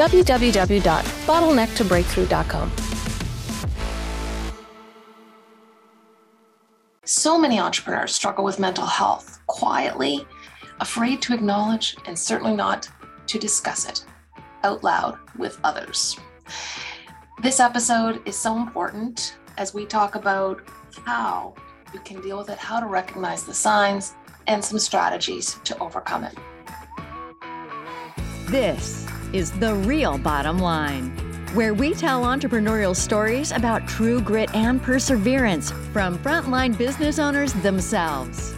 www.bottlenecktobreakthrough.com. So many entrepreneurs struggle with mental health quietly, afraid to acknowledge, and certainly not to discuss it out loud with others. This episode is so important as we talk about how you can deal with it, how to recognize the signs, and some strategies to overcome it. This is The Real Bottom Line, where we tell entrepreneurial stories about true grit and perseverance from frontline business owners themselves.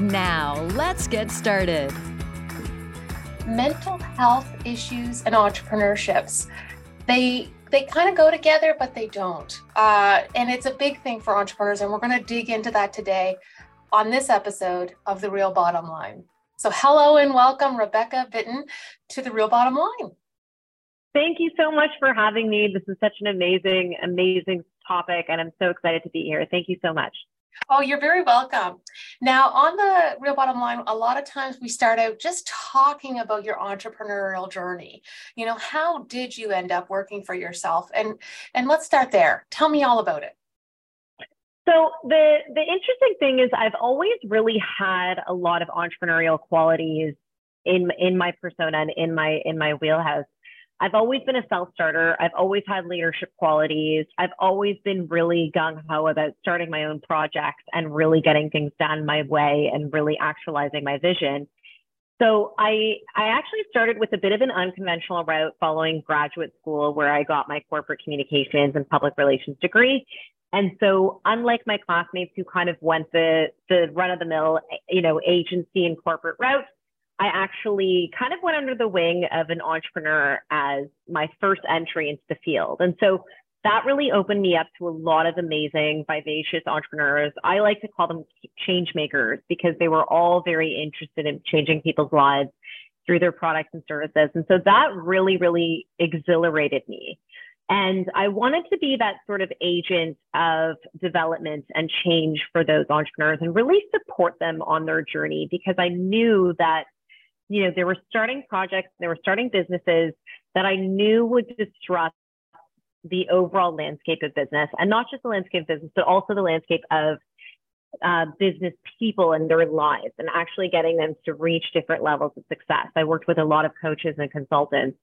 Now, let's get started. Mental health issues and entrepreneurships, they kind of go together, but they don't. And it's a big thing for entrepreneurs, and we're going to dig into that today on this episode of The Real Bottom Line. So hello and welcome, Rebecca Bitton, to The Real Bottom Line. Thank you so much for having me. This is such an amazing, amazing topic, and I'm so excited to be here. Thank you so much. Oh, you're very welcome. Now, on The Real Bottom Line, a lot of times we start out just talking about your entrepreneurial journey. You know, how did you end up working for yourself? And let's start there. Tell me all about it. So the interesting thing is I've always really had a lot of entrepreneurial qualities in my persona and in my wheelhouse. I've always been a self-starter. I've always had leadership qualities. I've always been really gung-ho about starting my own projects and really getting things done my way and really actualizing my vision. So I actually started with a bit of an unconventional route following graduate school, where I got my corporate communications and public relations degree. And so unlike my classmates who kind of went the run-of-the-mill, you know, agency and corporate route, I actually kind of went under the wing of an entrepreneur as my first entry into the field. And so that really opened me up to a lot of amazing, vivacious entrepreneurs. I like to call them change makers, because they were all very interested in changing people's lives through their products and services. And so that really, really exhilarated me. And I wanted to be that sort of agent of development and change for those entrepreneurs and really support them on their journey, because I knew that, you know, they were starting projects, they were starting businesses that I knew would disrupt the overall landscape of business, and not just the landscape of business, but also the landscape of business people and their lives, and actually getting them to reach different levels of success. I worked with a lot of coaches and consultants.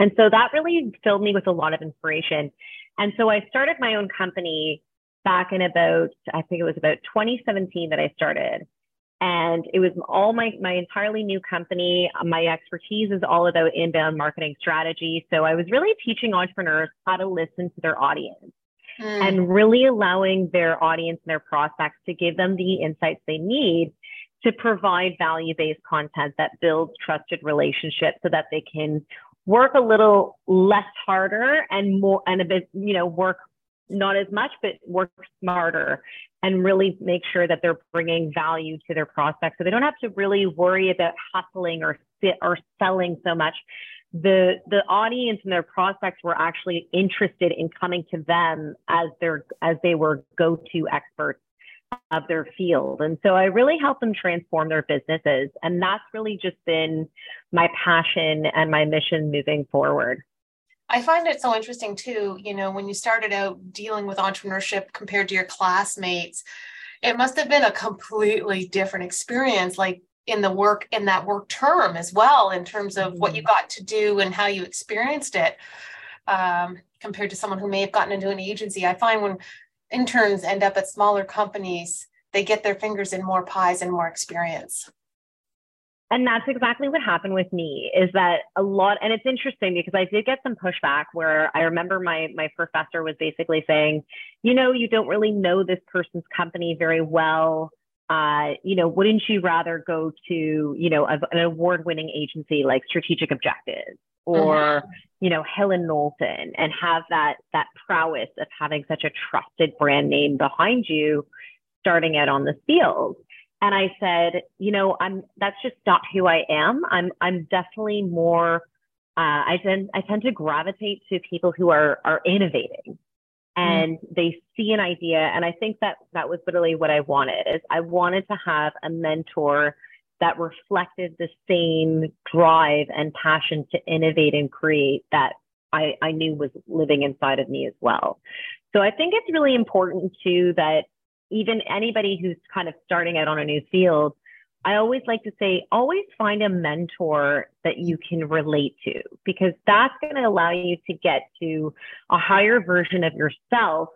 And so that really filled me with a lot of inspiration. And so I started my own company back in about 2017 that I started. And it was all my entirely new company. My expertise is all about inbound marketing strategy. So I was really teaching entrepreneurs how to listen to their audience and really allowing their audience and their prospects to give them the insights they need to provide value-based content that builds trusted relationships, so that they can work a little less harder and more, and a bit, you know, work not as much, but work smarter, and really make sure that they're bringing value to their prospects. So they don't have to really worry about hustling or selling so much. The audience and their prospects were actually interested in coming to them as they were go-to experts of their field. And so I really help them transform their businesses. And that's really just been my passion and my mission moving forward. I find it so interesting too, you know, when you started out dealing with entrepreneurship compared to your classmates, it must have been a completely different experience, like in that work term as well, in terms of what you got to do and how you experienced it, compared to someone who may have gotten into an agency. I find when interns end up at smaller companies, they get their fingers in more pies and more experience. And that's exactly what happened with me, is that a lot, and it's interesting because I did get some pushback, where I remember my professor was basically saying, you know, you don't really know this person's company very well. You know, wouldn't you rather go to, you know, an award-winning agency like Strategic Objectives or, you know, Helen Knowlton, and have that prowess of having such a trusted brand name behind you starting out on the field. And I said, you know, that's just not who I am. I'm definitely more, I tend to gravitate to people who are innovating, and they see an idea. And I think that was really what I wanted, is I wanted to have a mentor that reflected the same drive and passion to innovate and create that I knew was living inside of me as well. So I think it's really important too that even anybody who's kind of starting out on a new field, I always like to say, always find a mentor that you can relate to, because that's going to allow you to get to a higher version of yourself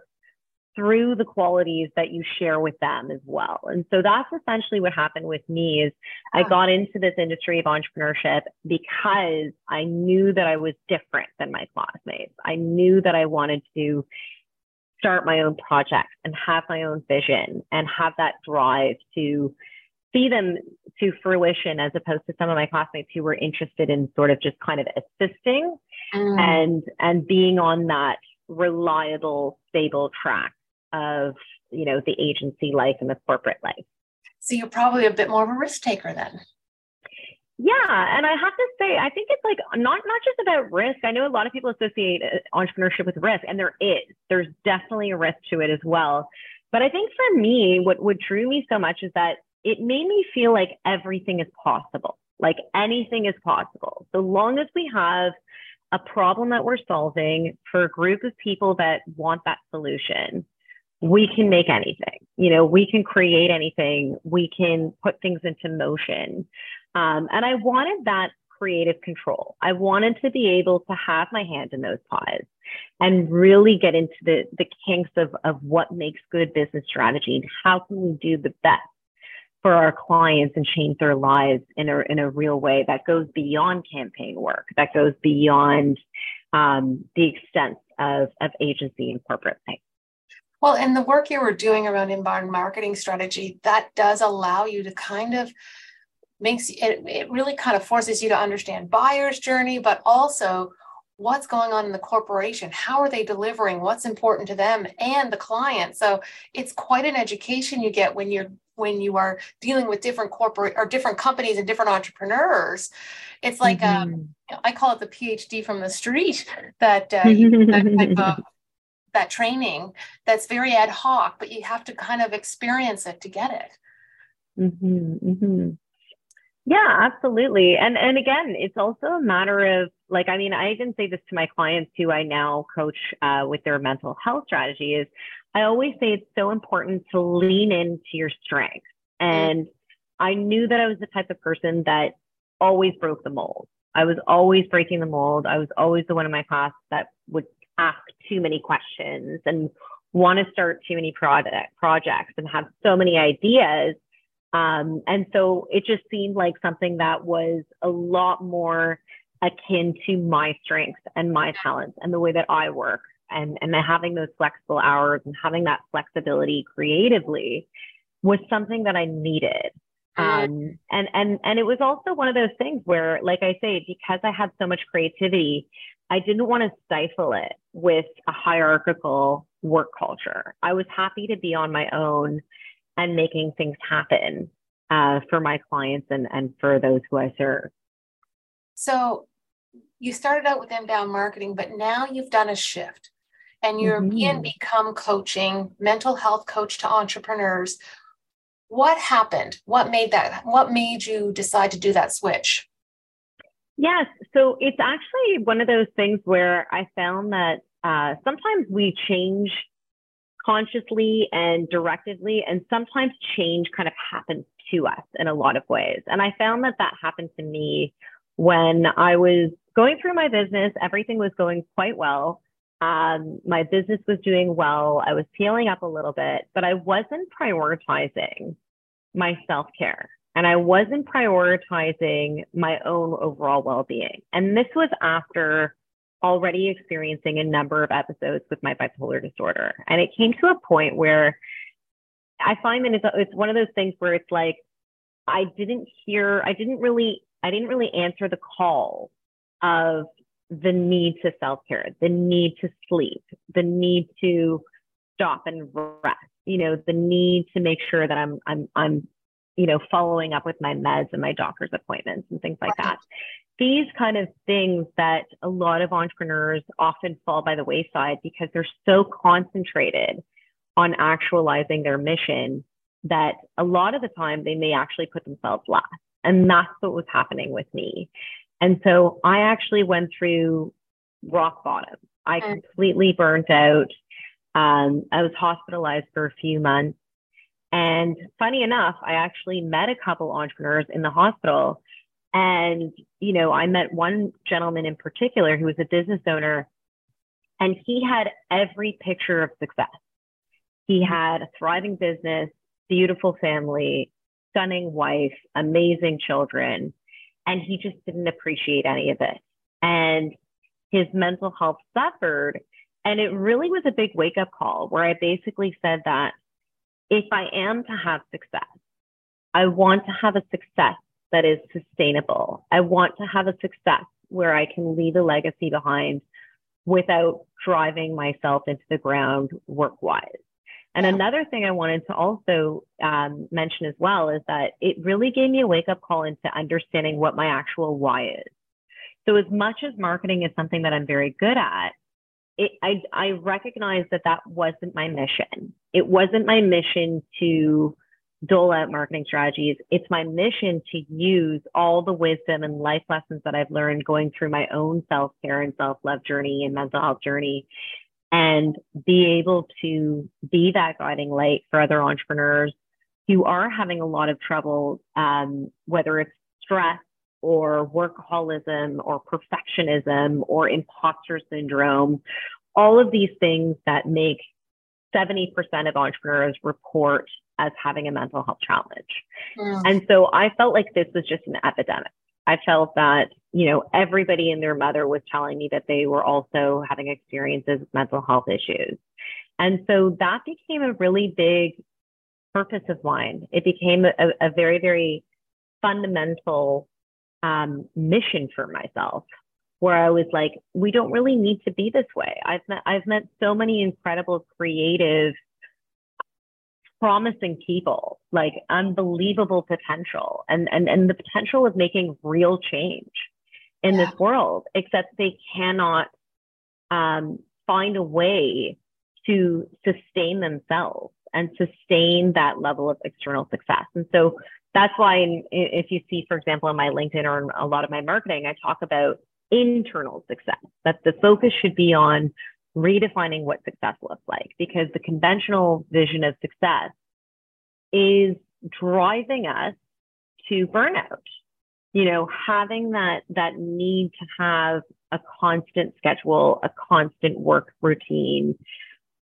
through the qualities that you share with them as well. And so that's essentially what happened with me. Is I got into this industry of entrepreneurship because I knew that I was different than my classmates. I knew that I wanted to start my own projects and have my own vision and have that drive to see them to fruition, as opposed to some of my classmates who were interested in sort of just kind of assisting and being on that reliable, stable track of, you know, the agency life and the corporate life. So you're probably a bit more of a risk taker then. Yeah. And I have to say, I think it's like not just about risk. I know a lot of people associate entrepreneurship with risk, and there's definitely a risk to it as well. But I think for me, what drew me so much is that it made me feel like everything is possible, like anything is possible. So long as we have a problem that we're solving for a group of people that want that solution, we can make anything, you know, we can create anything, we can put things into motion. And I wanted that creative control. I wanted to be able to have my hand in those pies and really get into the kinks of what makes good business strategy and how can we do the best for our clients and change their lives in a real way that goes beyond campaign work, that goes beyond the extent of agency and corporate life. Well, and the work you were doing around inbound marketing strategy, that does allow you to kind of it really kind of forces you to understand buyer's journey, but also what's going on in the corporation, how are they delivering, what's important to them and the client. So it's quite an education you get when you are dealing with different corporate or different companies and different entrepreneurs. It's like, I call it the PhD from the street, that training that's very ad hoc, but you have to kind of experience it to get it. Yeah, absolutely. And again, it's also a matter of like, I mean, I even say this to my clients who I now coach with their mental health strategy, is I always say it's so important to lean into your strengths. And I knew that I was the type of person that always broke the mold. I was always breaking the mold. I was always the one in my class that would ask too many questions and want to start too many projects and have so many ideas. And so it just seemed like something that was a lot more akin to my strengths and my talents and the way that I work, and having those flexible hours and having that flexibility creatively was something that I needed. And it was also one of those things where, like I say, because I had so much creativity, I didn't want to stifle it with a hierarchical work culture. I was happy to be on my own and making things happen for my clients and for those who I serve. So you started out with inbound marketing, but now you've done a shift and you're become coaching, mental health coach to entrepreneurs. What happened? What made you decide to do that switch? Yes. So it's actually one of those things where I found that sometimes we change consciously and directively, and sometimes change kind of happens to us in a lot of ways. And I found that happened to me when I was going through my business. Everything was going quite well. My business was doing well. I was scaling up a little bit, but I wasn't prioritizing my self-care, and I wasn't prioritizing my own overall well-being. And this was after already experiencing a number of episodes with my bipolar disorder. And it came to a point where I find that it's one of those things where it's like, I didn't really answer the call of the need to self-care, the need to sleep, the need to stop and rest, you know, the need to make sure that I'm you know, following up with my meds and my doctor's appointments and things like that. These kind of things that a lot of entrepreneurs often fall by the wayside because they're so concentrated on actualizing their mission that a lot of the time they may actually put themselves last. And that's what was happening with me. And so I actually went through rock bottom. I completely burnt out. I was hospitalized for a few months. And funny enough, I actually met a couple entrepreneurs in the hospital. And, you know, I met one gentleman in particular who was a business owner, and he had every picture of success. He had a thriving business, beautiful family, stunning wife, amazing children, and he just didn't appreciate any of it. And his mental health suffered. And it really was a big wake-up call where I basically said that if I am to have success, I want to have a success that is sustainable. I want to have a success where I can leave a legacy behind without driving myself into the ground work-wise. And another thing I wanted to also mention as well is that it really gave me a wake-up call into understanding what my actual why is. So as much as marketing is something that I'm very good at, I recognized that that wasn't my mission. It wasn't my mission to dole out marketing strategies. It's my mission to use all the wisdom and life lessons that I've learned going through my own self-care and self-love journey and mental health journey, and be able to be that guiding light for other entrepreneurs who are having a lot of trouble, whether it's stress or workaholism or perfectionism or imposter syndrome, all of these things that make 70% of entrepreneurs report as having a mental health challenge. Yeah. And so I felt like this was just an epidemic. I felt that, you know, everybody and their mother was telling me that they were also having experiences with mental health issues. And so that became a really big purpose of mine. It became a very, very fundamental mission for myself, where I was like, we don't really need to be this way. I've met so many incredible, creative, promising people, like unbelievable potential, and the potential of making real change in this world, except they cannot find a way to sustain themselves and sustain that level of external success. And so that's why, if you see, for example, on my LinkedIn or in a lot of my marketing, I talk about internal success, that the focus should be on redefining what success looks like, because the conventional vision of success is driving us to burnout. You know, having that need to have a constant schedule, a constant work routine,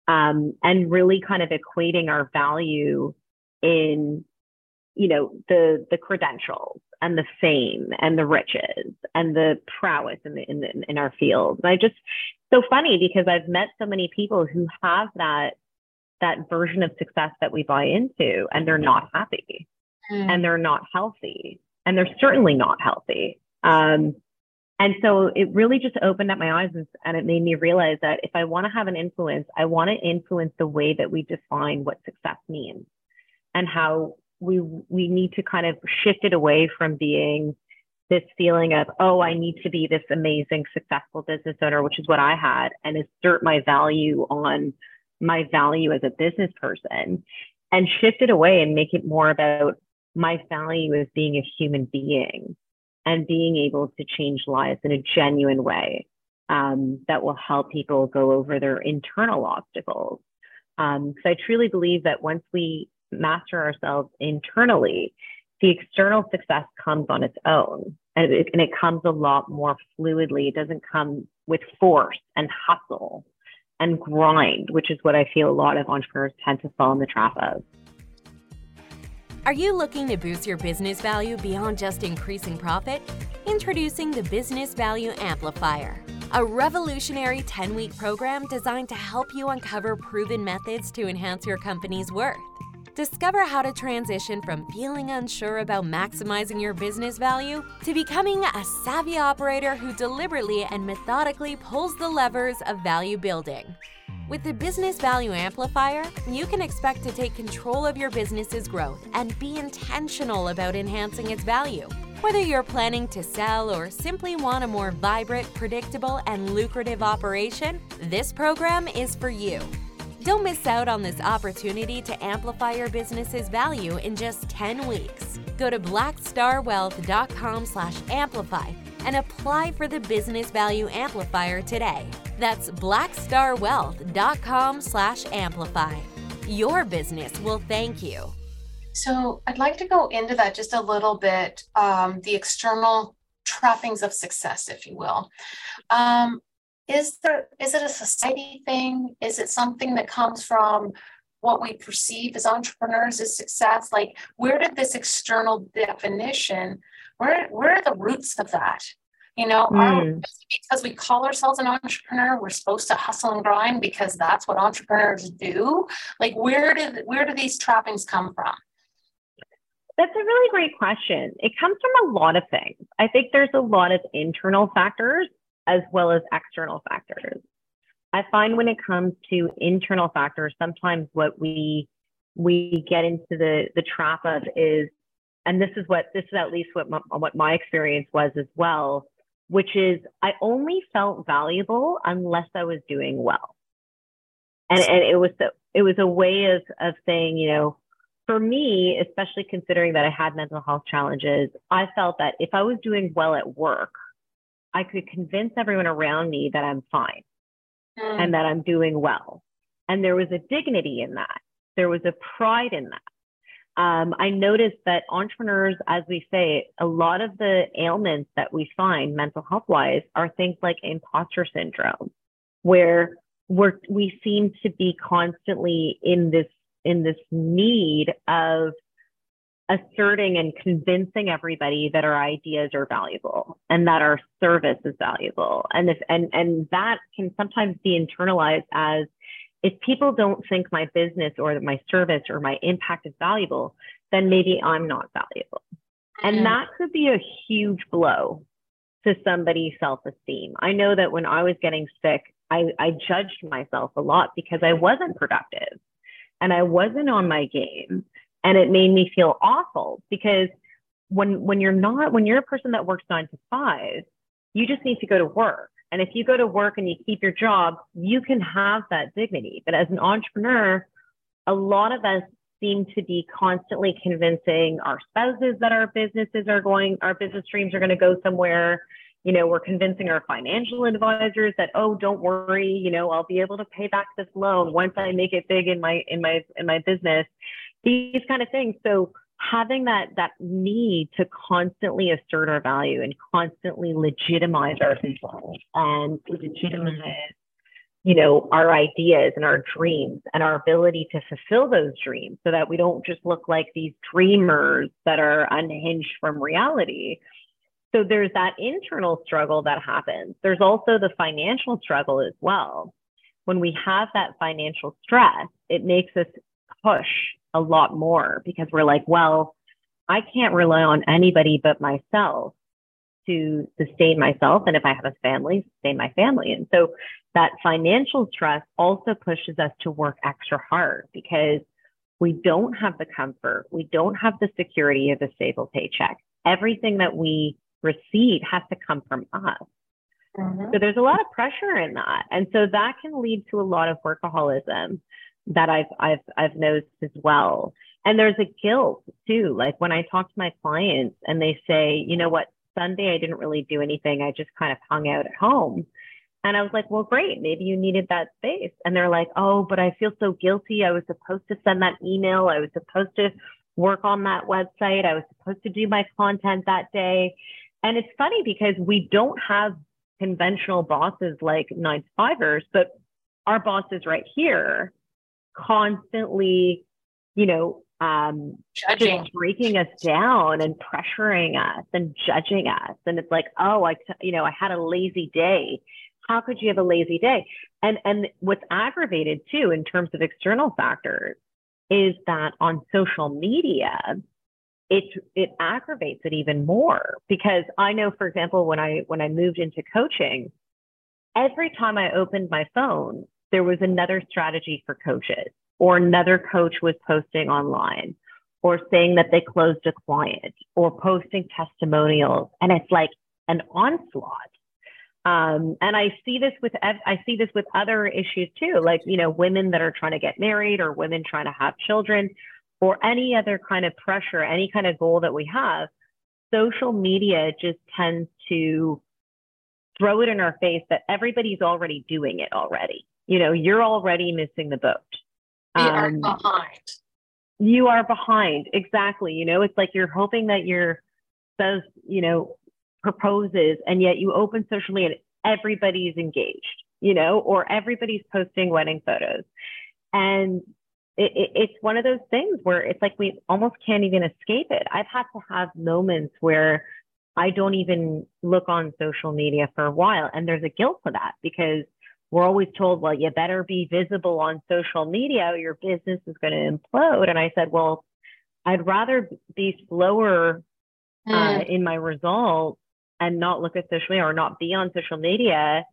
and really kind of equating our value in, you know, the credentials and the fame and the riches and the prowess in our field. And I just, so funny, because I've met so many people who have that version of success that we buy into, and they're not happy and they're not healthy, and they're certainly not healthy. And so it really just opened up my eyes, and it made me realize that if I want to have an influence, I want to influence the way that we define what success means, and how we need to kind of shift it away from being this feeling of, oh, I need to be this amazing, successful business owner, which is what I had, and assert my value on my value as a business person, and shift it away and make it more about my value as being a human being and being able to change lives in a genuine way that will help people go over their internal obstacles. So I truly believe that once we master ourselves internally, the external success comes on its own, and it comes a lot more fluidly. It doesn't come with force and hustle and grind, which is what I feel a lot of entrepreneurs tend to fall in the trap of. Are you looking to boost your business value beyond just increasing profit? Introducing the Business Value Amplifier, a revolutionary 10-week program designed to help you uncover proven methods to enhance your company's worth. Discover how to transition from feeling unsure about maximizing your business value to becoming a savvy operator who deliberately and methodically pulls the levers of value building. With the Business Value Amplifier, you can expect to take control of your business's growth and be intentional about enhancing its value. Whether you're planning to sell or simply want a more vibrant, predictable, and lucrative operation, this program is for you. Don't miss out on this opportunity to amplify your business's value in just 10 weeks. Go to blackstarwealth.com/amplify and apply for the Business Value Amplifier today. That's blackstarwealth.com/amplify. Your business will thank you. So I'd like to go into that just a little bit, the external trappings of success, if you will. Is it a society thing? Is it something that comes from what we perceive as entrepreneurs as success? Like, where did this external definition, where are the roots of that? You know, because we call ourselves an entrepreneur, we're supposed to hustle and grind because that's what entrepreneurs do. Like, where do these trappings come from? That's a really great question. It comes from a lot of things. I think there's a lot of internal factors as well as external factors. I find when it comes to internal factors, sometimes what we get into the trap of is, and this is at least what my experience was as well, which is I only felt valuable unless I was doing well. And it was a way of saying, you know, for me, especially considering that I had mental health challenges, I felt that if I was doing well at work, I could convince everyone around me that I'm fine and that I'm doing well. And there was a dignity in that. There was a pride in that. I noticed that entrepreneurs, as we say, a lot of the ailments that we find mental health wise are things like imposter syndrome, where we seem to be constantly in this need of asserting and convincing everybody that our ideas are valuable and that our service is valuable. And that can sometimes be internalized as, if people don't think my business or my service or my impact is valuable, then maybe I'm not valuable. And that could be a huge blow to somebody's self-esteem. I know that when I was getting sick, I judged myself a lot because I wasn't productive and I wasn't on my game. And it made me feel awful because when you're a person that works 9 to 5, you just need to go to work. And if you go to work and you keep your job, you can have that dignity. But as an entrepreneur, a lot of us seem to be constantly convincing our spouses that our business streams are going to go somewhere. You know, we're convincing our financial advisors that, oh, don't worry, you know, I'll be able to pay back this loan once I make it big in my business. These kind of things. So having that need to constantly assert our value and constantly legitimize ourselves and legitimize, you know, our ideas and our dreams and our ability to fulfill those dreams, so that we don't just look like these dreamers that are unhinged from reality. So there's that internal struggle that happens. There's also the financial struggle as well. When we have that financial stress, it makes us push a lot more because we're like, well, I can't rely on anybody but myself to sustain myself. And if I have a family, sustain my family. And so that financial stress also pushes us to work extra hard because we don't have the comfort. We don't have the security of a stable paycheck. Everything that we receive has to come from us. Mm-hmm. So there's a lot of pressure in that. And so that can lead to a lot of workaholism that I've noticed as well. And there's a guilt too. Like when I talk to my clients and they say, you know what, Sunday I didn't really do anything. I just kind of hung out at home. And I was like, well, great. Maybe you needed that space. And they're like, oh, but I feel so guilty. I was supposed to send that email. I was supposed to work on that website. I was supposed to do my content that day. And it's funny because we don't have conventional bosses like 9 to 5ers, but our boss is right here, constantly, you know, just breaking us down and pressuring us and judging us. And it's like, oh, I had a lazy day. How could you have a lazy day? And what's aggravated too, in terms of external factors, is that on social media, it aggravates it even more, because I know, for example, when I moved into coaching, every time I opened my phone, there was another strategy for coaches, or another coach was posting online, or saying that they closed a client, or posting testimonials, and it's like an onslaught. And I see this with other issues too, like, you know, women that are trying to get married, or women trying to have children, or any other kind of pressure, any kind of goal that we have. Social media just tends to throw it in our face that everybody's already doing it already. You know, you're already missing the boat. We are behind. You are behind. Exactly. You know, it's like you're hoping that your spouse, you know, proposes, and yet you open social media and everybody's engaged, you know, or everybody's posting wedding photos. And it's one of those things where it's like we almost can't even escape it. I've had to have moments where I don't even look on social media for a while. And there's a guilt for that, because we're always told, well, you better be visible on social media or your business is going to implode. And I said, well, I'd rather be slower in my results and not look at social media or not be on social media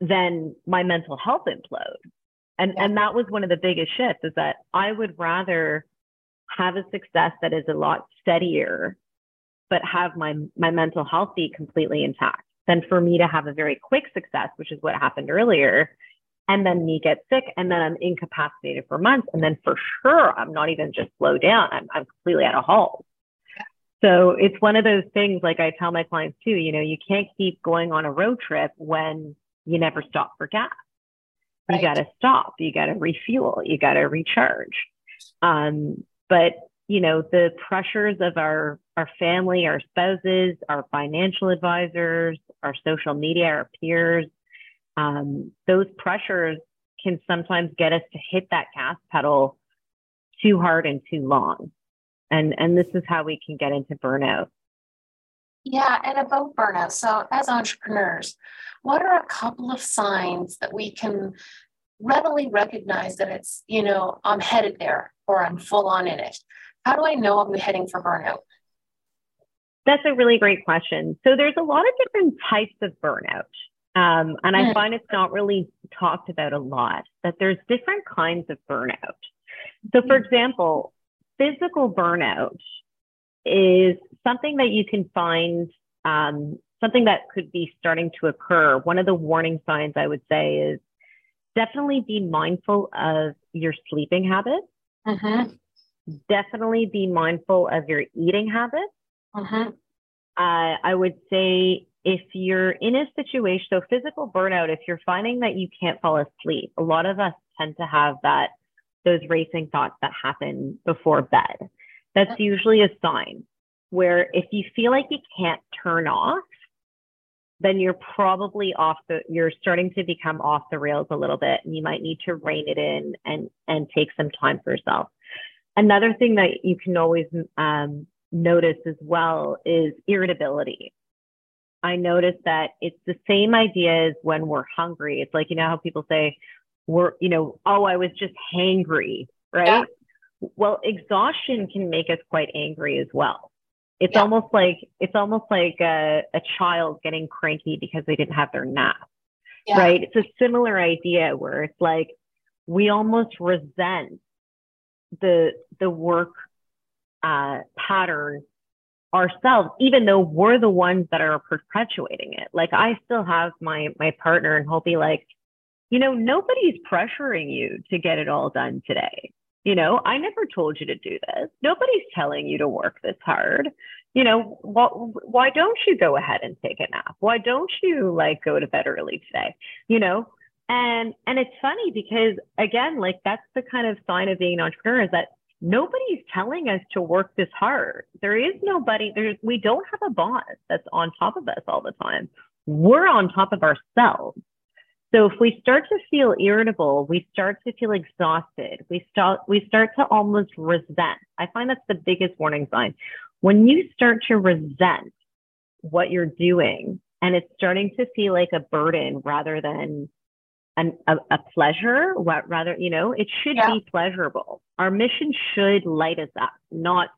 than my mental health implode. And that was one of the biggest shifts, is that I would rather have a success that is a lot steadier, but have my mental health be completely intact, than for me to have a very quick success, which is what happened earlier, and then me get sick, and then I'm incapacitated for months, and then for sure I'm not even just slowed down, I'm completely at a halt. So it's one of those things, like I tell my clients too, you know, you can't keep going on a road trip when you never stop for gas. You got to stop, you got to refuel, you got to recharge. But, you know, the pressures of our family, our spouses, our financial advisors, our social media, our peers, those pressures can sometimes get us to hit that gas pedal too hard and too long. And this is how we can get into burnout. Yeah, and about burnout. So as entrepreneurs, what are a couple of signs that we can readily recognize that it's, you know, I'm headed there, or I'm full on in it? How do I know I'm heading for burnout? That's a really great question. So there's a lot of different types of burnout. And I find it's not really talked about a lot, that there's different kinds of burnout. So for example, physical burnout is something that you can find, something that could be starting to occur. One of the warning signs I would say is definitely be mindful of your sleeping habits. Uh-huh. Definitely be mindful of your eating habits. Uh-huh. I would say if you're in a situation, so physical burnout, if you're finding that you can't fall asleep, a lot of us tend to have those racing thoughts that happen before bed. That's usually a sign, where if you feel like you can't turn off, then you're probably you're starting to become off the rails a little bit, and you might need to rein it in and take some time for yourself. Another thing that you can always notice as well is irritability. I noticed that it's the same idea as when we're hungry. It's like, you know how people say, I was just hangry, right? Yeah. Well, exhaustion can make us quite angry as well. It's almost like a child getting cranky because they didn't have their nap, right? It's a similar idea where it's like we almost resent the work pattern ourselves, even though we're the ones that are perpetuating it. Like I still have my partner, and he'll be like, you know, nobody's pressuring you to get it all done today. You know, I never told you to do this. Nobody's telling you to work this hard. You know, why don't you go ahead and take a nap? Why don't you like go to bed early today? You know, and it's funny because again, like that's the kind of sign of being an entrepreneur, is that nobody's telling us to work this hard. There is nobody, we don't have a boss that's on top of us all the time. We're on top of ourselves. So if we start to feel irritable, we start to feel exhausted, we start to almost resent. I find that's the biggest warning sign. When you start to resent what you're doing and it's starting to feel like a burden rather than a pleasure, rather, you know, it should be pleasurable. Our mission should light us up, not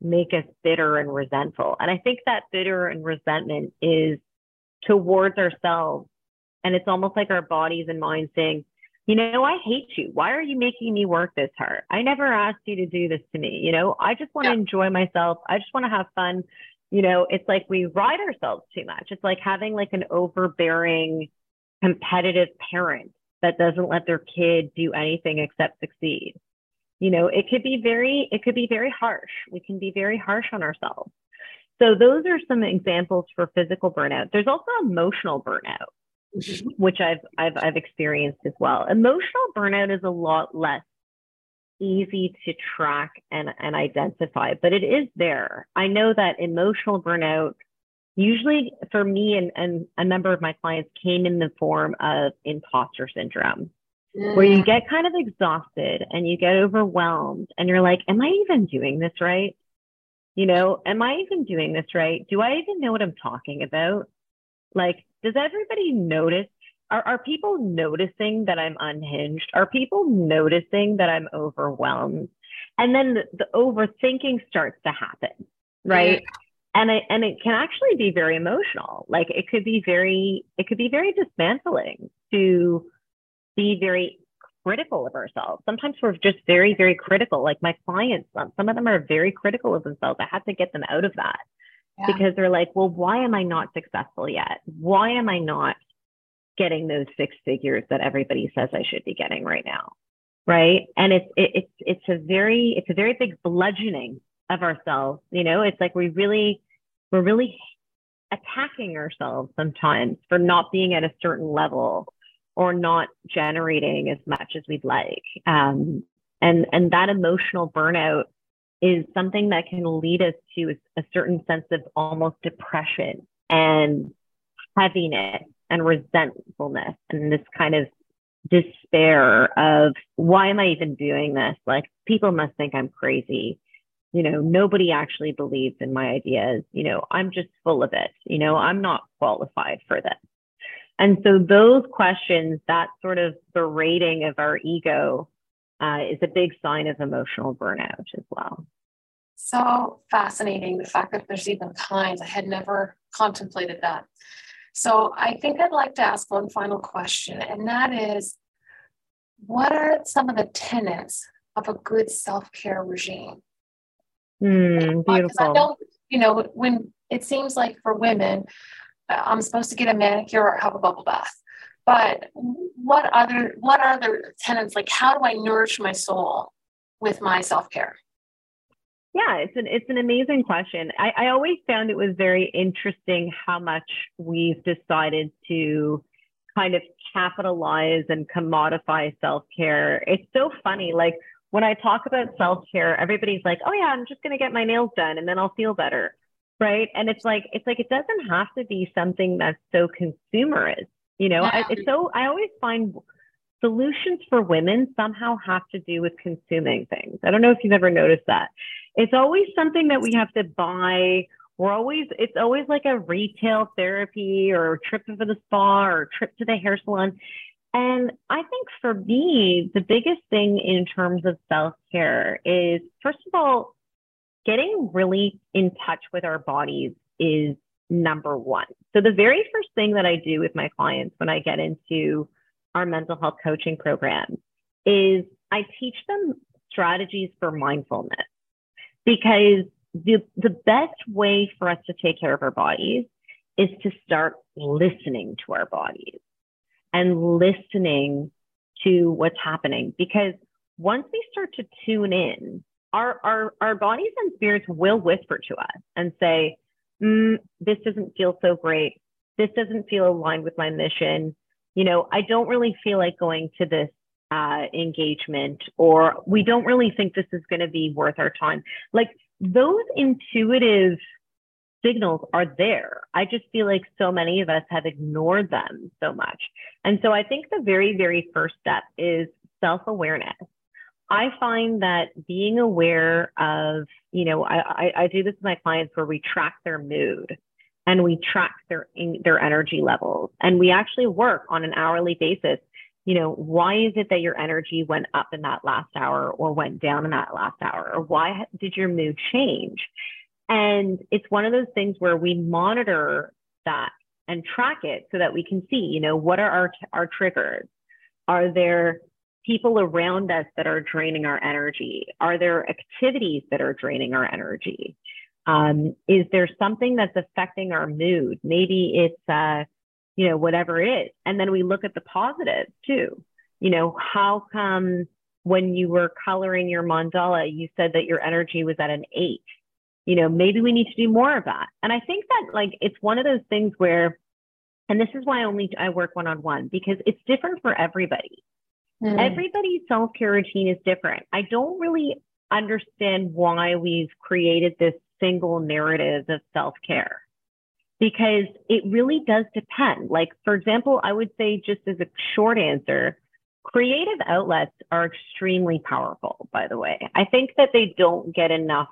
make us bitter and resentful. And I think that bitter and resentment is towards ourselves. And it's almost like our bodies and minds saying, you know, I hate you. Why are you making me work this hard? I never asked you to do this to me. You know, I just want to enjoy myself. I just want to have fun. You know, it's like we ride ourselves too much. It's like having like an overbearing, competitive parent that doesn't let their kid do anything except succeed. You know, it could be very harsh. We can be very harsh on ourselves. So those are some examples for physical burnout. There's also emotional burnout, which I've experienced as well. Emotional burnout is a lot less easy to track and identify, but it is there. I know that emotional burnout usually for me and a number of my clients came in the form of imposter syndrome, where you get kind of exhausted and you get overwhelmed and you're like, am I even doing this right? You know, am I even doing this right? Do I even know what I'm talking about? Like, does everybody notice? Are people noticing that I'm unhinged? Are people noticing that I'm overwhelmed? And then the overthinking starts to happen, right? And it can actually be very emotional. Like it could be very dismantling to be very critical of ourselves. Sometimes we're just very, very critical. Like my clients, some of them are very critical of themselves. I have to get them out of that because they're like, well, why am I not successful yet? Why am I not getting those 6 figures that everybody says I should be getting right now? Right. And it's a very big bludgeoning of ourselves. You know, it's like we're really attacking ourselves sometimes for not being at a certain level or not generating as much as we'd like. And that emotional burnout is something that can lead us to a certain sense of almost depression and heaviness and resentfulness and this kind of despair of, why am I even doing this? Like, people must think I'm crazy. You know, nobody actually believes in my ideas. You know, I'm just full of it. You know, I'm not qualified for this. And so those questions, that sort of berating of our ego is a big sign of emotional burnout as well. So fascinating, the fact that there's even kinds. I had never contemplated that. So I think I'd like to ask one final question, and that is, what are some of the tenets of a good self-care regime? Beautiful. I know, you know, when it seems like for women, I'm supposed to get a manicure or have a bubble bath. But what other tenets, like, how do I nourish my soul with my self-care? Yeah, it's an amazing question. I always found it was very interesting how much we've decided to kind of capitalize and commodify self-care. It's so funny. Like, when I talk about self-care, everybody's like, oh yeah, I'm just going to get my nails done and then I'll feel better. Right. And it's like, it doesn't have to be something that's so consumerist. You know, I always find solutions for women somehow have to do with consuming things. I don't know if you've ever noticed that. It's always something that we have to buy. It's always like a retail therapy or a trip to the spa or a trip to the hair salon. And I think for me, the biggest thing in terms of self-care is, first of all, getting really in touch with our bodies is number one. So the very first thing that I do with my clients when I get into our mental health coaching program is I teach them strategies for mindfulness, because the best way for us to take care of our bodies is to start listening to our bodies and listening to what's happening. Because once we start to tune in, our bodies and spirits will whisper to us and say, this doesn't feel so great. This doesn't feel aligned with my mission. You know, I don't really feel like going to this engagement, or we don't really think this is going to be worth our time. Like, those intuitive signals are there. I just feel like so many of us have ignored them so much. And so I think the very, very first step is self-awareness. I find that being aware of, you know, I do this with my clients where we track their mood and we track their energy levels, and we actually work on an hourly basis you know, why is it that your energy went up in that last hour or went down in that last hour? Or why did your mood change? And it's one of those things where we monitor that and track it so that we can see, you know, what are our triggers? Are there people around us that are draining our energy? Are there activities that are draining our energy? Is there something that's affecting our mood? Maybe it's, you know, whatever it is. And then we look at the positives too. You know, how come when you were coloring your mandala, you said that your energy was at an 8? You know, maybe we need to do more of that. And I think that, like, it's one of those things where, and this is why only I work one-on-one, because it's different for everybody. Mm. Everybody's self-care routine is different. I don't really understand why we've created this single narrative of self-care, because it really does depend. Like, for example, I would say, just as a short answer, creative outlets are extremely powerful, by the way. I think that they don't get enough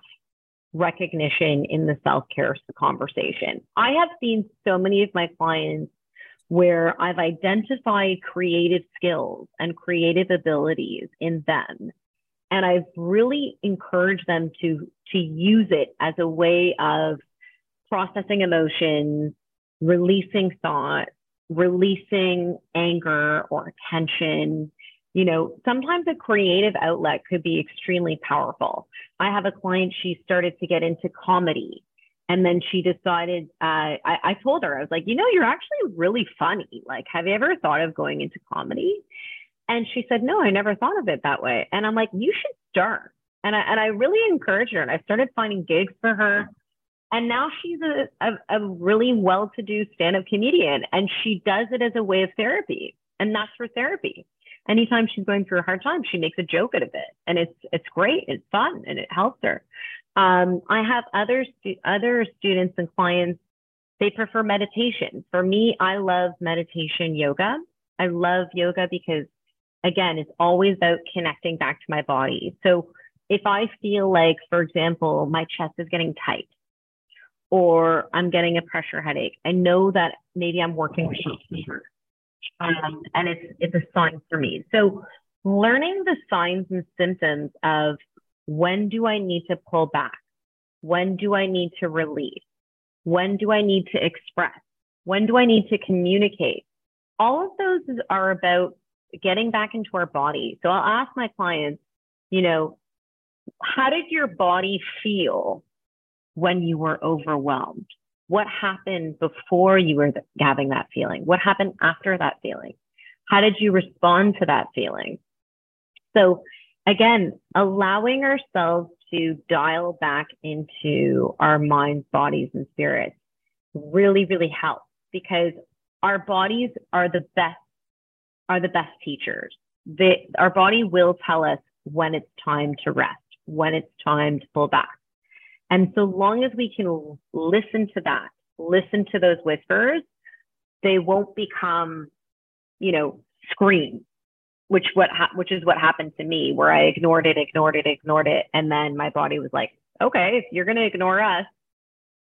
recognition in the self-care conversation. I have seen so many of my clients where I've identified creative skills and creative abilities in them. And I've really encouraged them to use it as a way of processing emotions, releasing thought, releasing anger or tension. You know, sometimes a creative outlet could be extremely powerful. I have a client, she started to get into comedy. And then she decided, I told her, I was like, you know, you're actually really funny. Like, have you ever thought of going into comedy? And she said, no, I never thought of it that way. And I'm like, you should start. And I really encouraged her. And I started finding gigs for her. And now she's a really well-to-do stand-up comedian. And she does it as a way of therapy. And that's her therapy. Anytime she's going through a hard time, she makes a joke out of it. And it's great. It's fun. And it helps her. I have other students and clients, they prefer meditation. For me, I love meditation yoga. I love yoga because, again, it's always about connecting back to my body. So if I feel like, for example, my chest is getting tight or I'm getting a pressure headache, I know that maybe I'm working with self-care. And it's a sign for me. So learning the signs and symptoms of, when do I need to pull back? When do I need to release? When do I need to express? When do I need to communicate? All of those are about getting back into our body. So I'll ask my clients, you know, how did your body feel when you were overwhelmed? What happened before you were having that feeling? What happened after that feeling? How did you respond to that feeling? So again, allowing ourselves to dial back into our minds, bodies, and spirits really, really helps, because our bodies are the best teachers. Our body will tell us when it's time to rest, when it's time to pull back. And so long as we can listen to that, listen to those whispers, they won't become, you know, screams. Which is what happened to me, where I ignored it. And then my body was like, okay, if you're going to ignore us,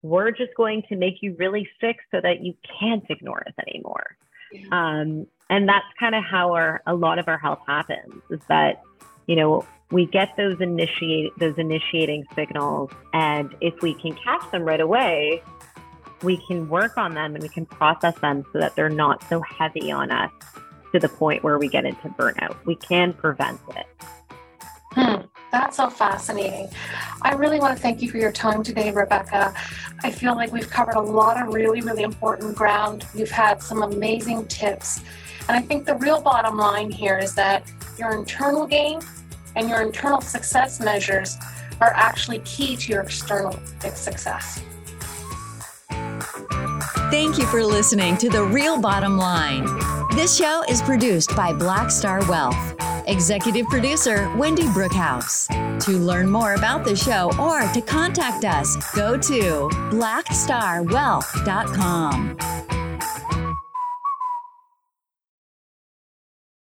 we're just going to make you really sick so that you can't ignore us anymore. Yeah. And that's kind of how a lot of our health happens, is that, you know, we get those initiating signals. And if we can catch them right away, we can work on them and we can process them so that they're not so heavy on us, to the point where we get into burnout. We can prevent it. That's so fascinating. I really want to thank you for your time today, Rebecca. I feel like we've covered a lot of really, really important ground. You've had some amazing tips. And I think the real bottom line here is that your internal gain and your internal success measures are actually key to your external success. Thank you for listening to The Real Bottom Line. This show is produced by Black Star Wealth. Executive producer, Wendy Brookhouse. To learn more about the show or to contact us, go to blackstarwealth.com.